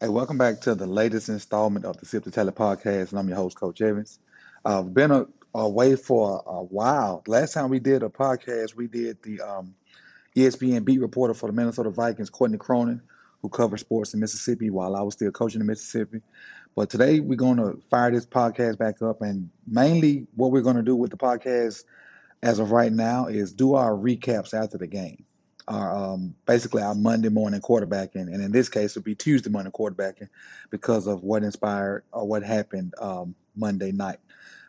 Hey, welcome back to the latest installment of the Sip to Tally podcast, and I'm your host, Coach Evans. I've been away for a while. Last time we did a podcast, we did the ESPN beat reporter for the Minnesota Vikings, Courtney Cronin, who covered sports in Mississippi while I was still coaching in Mississippi. But today we're going to fire this podcast back up, and mainly what we're going to do with the podcast as of right now is do our recaps after the game. Basically our Monday morning quarterbacking, and in this case, it would be Tuesday morning quarterbacking because of what inspired or what happened Monday night.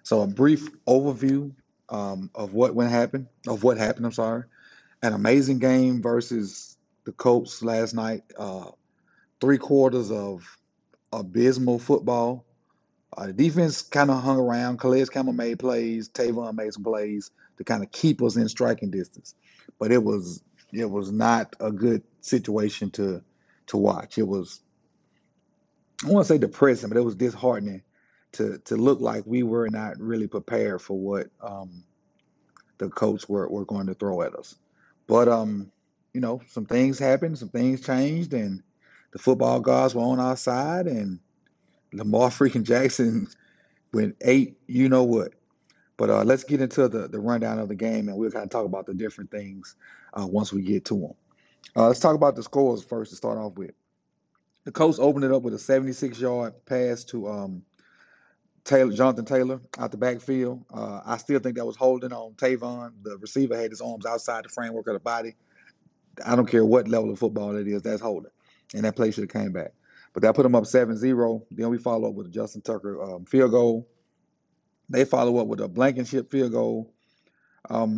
So a brief overview of what happened. An amazing game versus the Colts last night. 3 quarters of abysmal football. The defense kind of hung around. Calais Campbell made plays. Tavon made some plays to kind of keep us in striking distance, but it was not a good situation to watch. It was, I won't say depressing, but it was disheartening to look like we were not really prepared for what the Colts were going to throw at us. But, some things happened, some things changed, and the football gods were on our side, and Lamar freaking Jackson went 8, you know what. But let's get into the rundown of the game, and we'll kind of talk about the different things once we get to them. Let's talk about the scores first to start off with. The Colts opened it up with a 76-yard pass to Jonathan Taylor out the backfield. I still think that was holding on Tavon. The receiver had his arms outside the framework of the body. I don't care what level of football it is, that's holding. And that play should have came back. But that put them up 7-0. Then we follow up with a Justin Tucker field goal. They follow up with a Blankenship field goal. That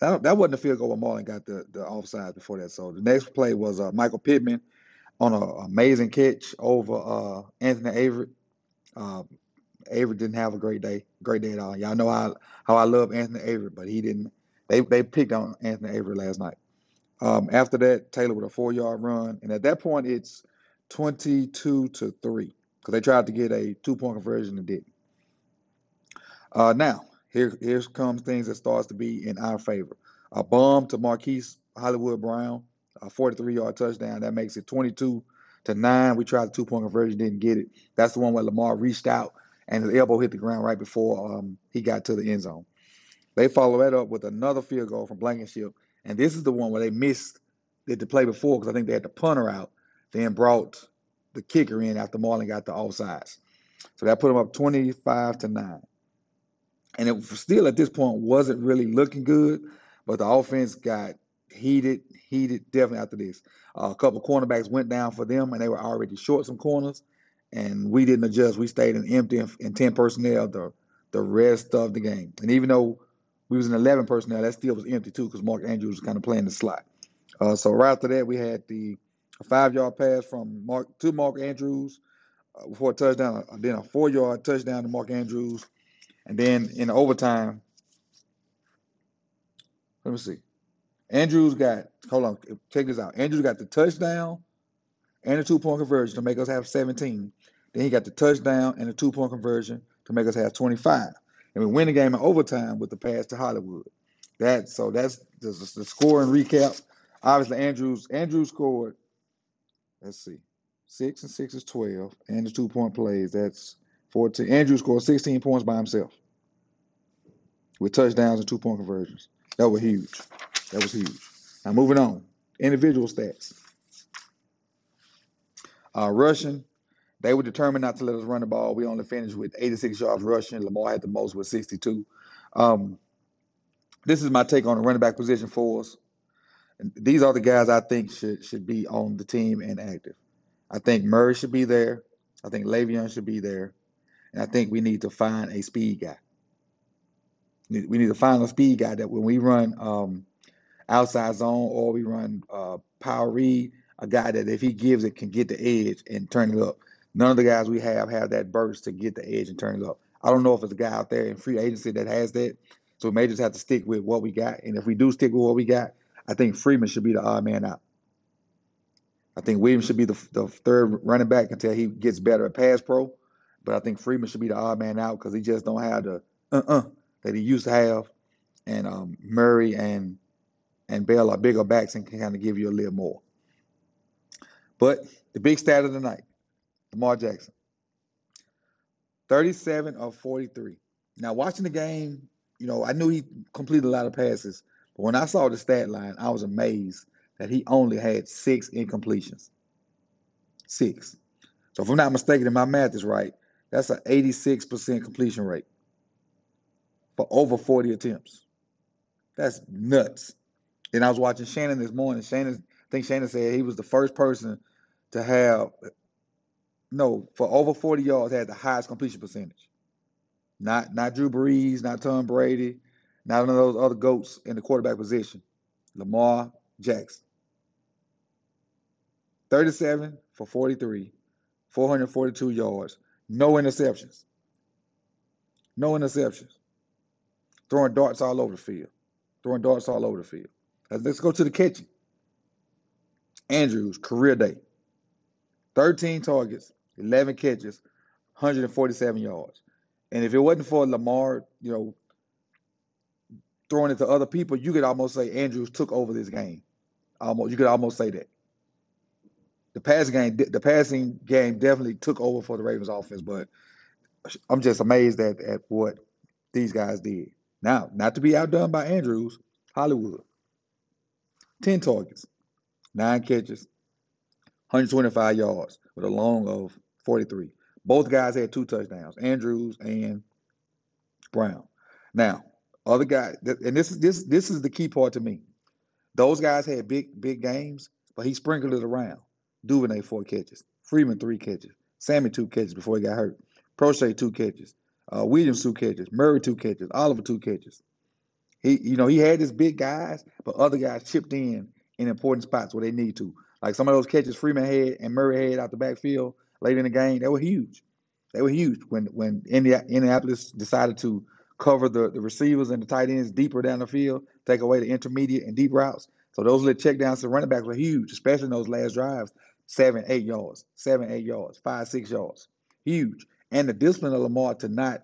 wasn't a field goal when Marlon got the offside before that. So the next play was Michael Pittman on an amazing catch over Anthony Averitt. Averitt didn't have a great day at all. Y'all know how I love Anthony Averitt, but he didn't. They picked on Anthony Averitt last night. After that, Taylor with a 4-yard run, and at that point it's 22-3. Because they tried to get a 2-point conversion and didn't. Now, here comes things that starts to be in our favor. A bomb to Marquise Hollywood Brown, a 43-yard touchdown. That makes it 22-9. We tried the 2-point conversion, didn't get it. That's the one where Lamar reached out and his elbow hit the ground right before he got to the end zone. They follow that up with another field goal from Blankenship, and this is the one where they did the play before because I think they had the punter out, then brought the kicker in after Marlon got the offsides. So that put him up 25-9. And it still at this point wasn't really looking good, but the offense got heated definitely after this. A couple of cornerbacks went down for them, and they were already short some corners, and we didn't adjust. We stayed in empty and 10 personnel the rest of the game. And even though we was in 11 personnel, that still was empty too because Mark Andrews was kind of playing the slot. So right after that, we had the 5-yard pass from Mark Andrews before a touchdown, then a 4-yard touchdown to Mark Andrews. And then in overtime, let me see. Check this out. Andrews got the touchdown and a 2-point conversion to make us have 17. Then he got the touchdown and a 2-point conversion to make us have 25. And we win the game in overtime with the pass to Hollywood. That's the scoring recap. Obviously, Andrews scored. Let's see. 6 and 6 is 12. And the 2-point plays, that's 14. Andrew scored 16 points by himself with touchdowns and 2-point conversions. That was huge. Now, moving on. Individual stats. Rushing, they were determined not to let us run the ball. We only finished with 86 yards rushing. Lamar had the most with 62. This is my take on the running back position for us. These are the guys I think should be on the team and active. I think Murray should be there. I think Le'Veon should be there. And I think we need to find a speed guy. We need to find a speed guy that when we run outside zone or we run power read, a guy that if he gives it can get the edge and turn it up. None of the guys we have that burst to get the edge and turn it up. I don't know if it's a guy out there in free agency that has that. So we may just have to stick with what we got. And if we do stick with what we got, I think Freeman should be the odd man out. I think Williams should be the third running back until he gets better at pass pro. But I think Freeman should be the odd man out because he just don't have the that he used to have. And Murray and Bell are bigger backs and can kind of give you a little more. But the big stat of the night, Lamar Jackson, 37 of 43. Now, watching the game, you know, I knew he completed a lot of passes. But when I saw the stat line, I was amazed that he only had 6 incompletions. 6. So if I'm not mistaken and my math is right, that's an 86% completion rate for over 40 attempts. That's nuts. And I was watching Shannon this morning. I think Shannon said he was the first person to have, for over 40 yards, had the highest completion percentage. Not Drew Brees, not Tom Brady, not none of those other GOATs in the quarterback position. Lamar Jackson. 37 for 43, 442 yards, no interceptions. Throwing darts all over the field. Let's go to the catching. Andrews, career day. 13 targets, 11 catches, 147 yards. And if it wasn't for Lamar, throwing it to other people, you could almost say Andrews took over this game. You could almost say that. The passing game definitely took over for the Ravens offense, but I'm just amazed at what these guys did. Now, not to be outdone by Andrews, Hollywood. 10 targets, 9 catches, 125 yards with a long of 43. Both guys had 2 touchdowns, Andrews and Brown. Now, other guys, and this is the key part to me. Those guys had big games, but he sprinkled it around. DuVernay 4 catches, Freeman 3 catches, Sammy 2 catches before he got hurt, Prochet 2 catches, Williams 2 catches, Murray 2 catches, Oliver 2 catches. He had his big guys, but other guys chipped in important spots where they need to. Like some of those catches Freeman had and Murray had out the backfield late in the game, they were huge. When Indianapolis decided to cover the receivers and the tight ends deeper down the field, take away the intermediate and deep routes. So those little checkdowns to running backs were huge, especially in those last drives, 7, 8 yards, 5, 6 yards. Huge. And the discipline of Lamar to not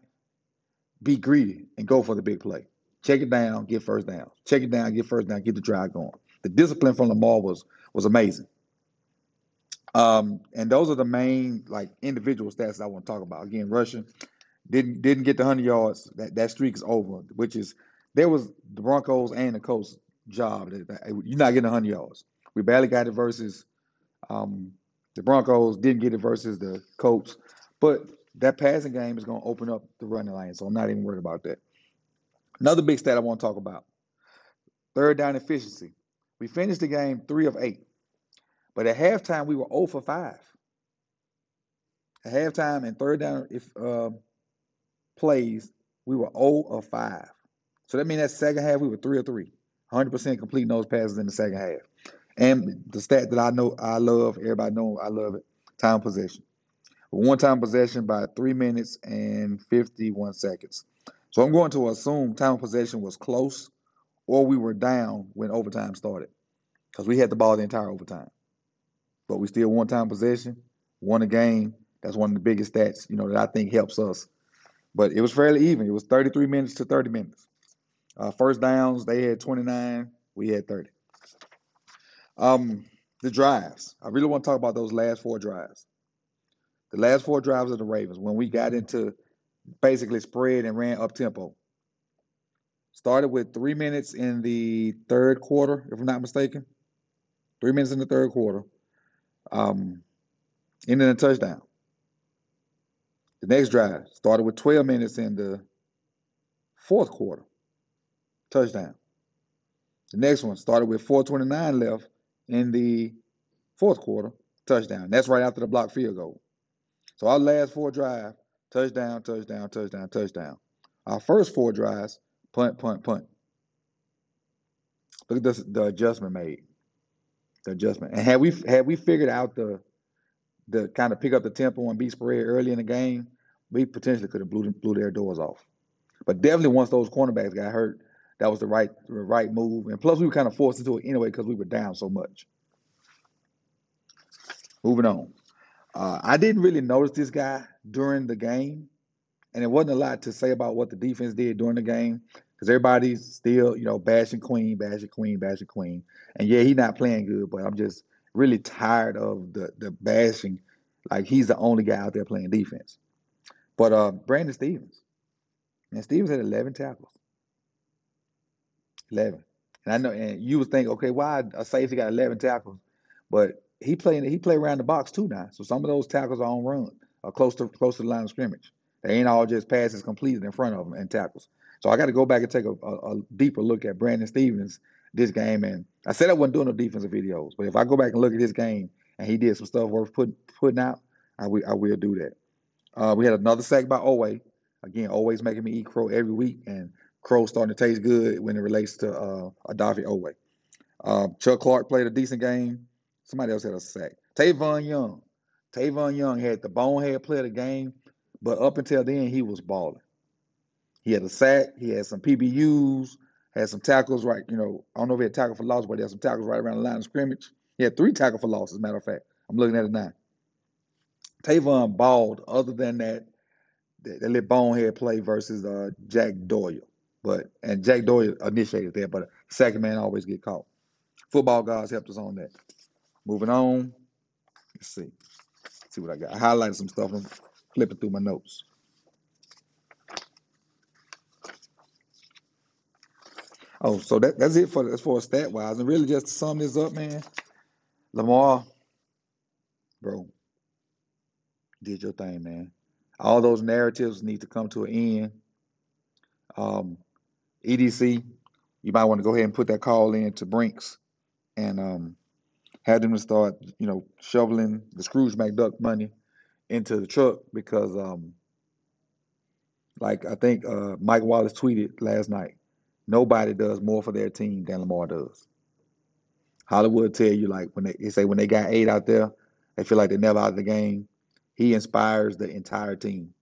be greedy and go for the big play. Check it down, get first down. Check it down, get first down, get the drive going. The discipline from Lamar was amazing. And those are the main individual stats that I want to talk about. Again, rushing didn't get the 100 yards. That streak is over, which is there was the Broncos and the Colts job. You're not getting 100 yards. We barely got it versus the Broncos, didn't get it versus the Colts. But that passing game is going to open up the running lane, so I'm not even worried about that. Another big stat I want to talk about, third down efficiency. We finished the game 3 of 8, but at halftime we were 0 for 5. At halftime and third down plays, we were 0 of 5. So that means that second half we were 3 of 3. 100% completing those passes in the second half. And the stat that I know I love, everybody knows I love it, time possession. One-time possession by 3 minutes and 51 seconds. So I'm going to assume time possession was close or we were down when overtime started because we had the ball the entire overtime. But we still one-time possession, won a game. That's one of the biggest stats, that I think helps us. But it was fairly even. It was 33 minutes to 30 minutes. First downs, they had 29, we had 30. The drives. I really want to talk about those last 4 drives. The last 4 drives of the Ravens, when we got into basically spread and ran up-tempo. Started with 3 minutes in the third quarter, if I'm not mistaken. 3 minutes in the third quarter. Ended in a touchdown. The next drive started with 12 minutes in the fourth quarter. Touchdown. The next one started with 4:29 left in the fourth quarter. Touchdown. That's right after the blocked field goal. So our last 4 drives, touchdown, touchdown, touchdown, touchdown. Our first 4 drives, punt, punt, punt. Look at this, the adjustment made. The adjustment. And had we figured out the kind of pick up the tempo and be spread early in the game, we potentially could have blew their doors off. But definitely once those cornerbacks got hurt, that was the right move. And plus, we were kind of forced into it anyway because we were down so much. Moving on. I didn't really notice this guy during the game, and it wasn't a lot to say about what the defense did during the game because everybody's still, bashing Queen, and yeah, he's not playing good, but I'm just really tired of the bashing. Like, he's the only guy out there playing defense. But Brandon Stevens. And Stevens had 11 tackles. 11. And I know, and you would think, okay, why a safety got 11 tackles? But he played around the box too now. So some of those tackles are on runs or close to the line of scrimmage. They ain't all just passes completed in front of them and tackles. So I got to go back and take a deeper look at Brandon Stevens this game. And I said I wasn't doing no defensive videos, but if I go back and look at this game and he did some stuff worth putting out, I will do that. We had another sack by Owe. Again, always making me eat crow every week, and crow starting to taste good when it relates to Adafi Owe. Chuck Clark played a decent game. Somebody else had a sack. Tavon Young had the bonehead play of the game, but up until then, he was balling. He had a sack. He had some PBUs, had some tackles, right? You know, I don't know if he had tackle for loss, but he had some tackles right around the line of scrimmage. He had 3 tackle for loss, as a matter of fact. I'm looking at it now. Tavon balled. Other than that, that little bonehead play versus Jack Doyle. And Jack Doyle initiated that, but second man always get caught. Football gods helped us on that. Moving on. Let's see. Let's see what I got. I highlighted some stuff. I'm flipping through my notes. Oh, so that's it for stat-wise. And really, just to sum this up, man, Lamar, bro, did your thing, man. All those narratives need to come to an end. EDC, you might want to go ahead and put that call in to Brinks and have them to start, you know, shoveling the Scrooge McDuck money into the truck because, I think Mike Wallace tweeted last night, nobody does more for their team than Lamar does. Hollywood tell you, like, when they got 8 out there, they feel like they're never out of the game. He inspires the entire team.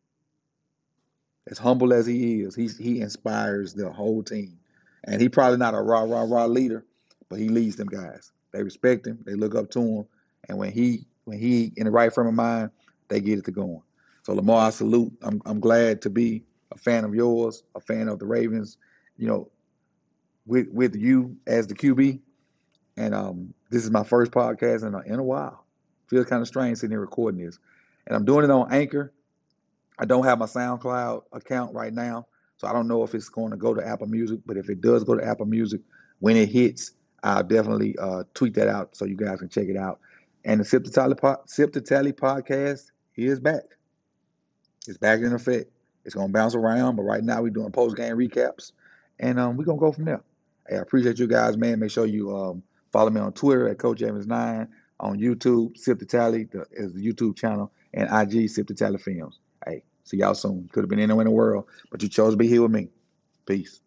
As humble as he is, he inspires the whole team. And he probably not a rah-rah-rah leader, but he leads them guys. They respect him. They look up to him. And when he in the right frame of mind, they get it to going. So, Lamar, I salute. I'm glad to be a fan of yours, a fan of the Ravens, you know, with you as the QB. And this is my first podcast in a while. Feels kind of strange sitting here recording this. And I'm doing it on Anchor. I don't have my SoundCloud account right now, so I don't know if it's going to go to Apple Music. But if it does go to Apple Music, when it hits, I'll definitely tweet that out so you guys can check it out. And the Sip to Tally podcast is back. It's back in effect. It's going to bounce around, but right now we're doing post-game recaps, and we're going to go from there. Hey, I appreciate you guys, man. Make sure you follow me on Twitter at Coach Evans 9, on YouTube, Sip to Tally is the YouTube channel, and IG, Sip to Tally Films. Hey, see y'all soon. Could have been anywhere in the world, but you chose to be here with me. Peace.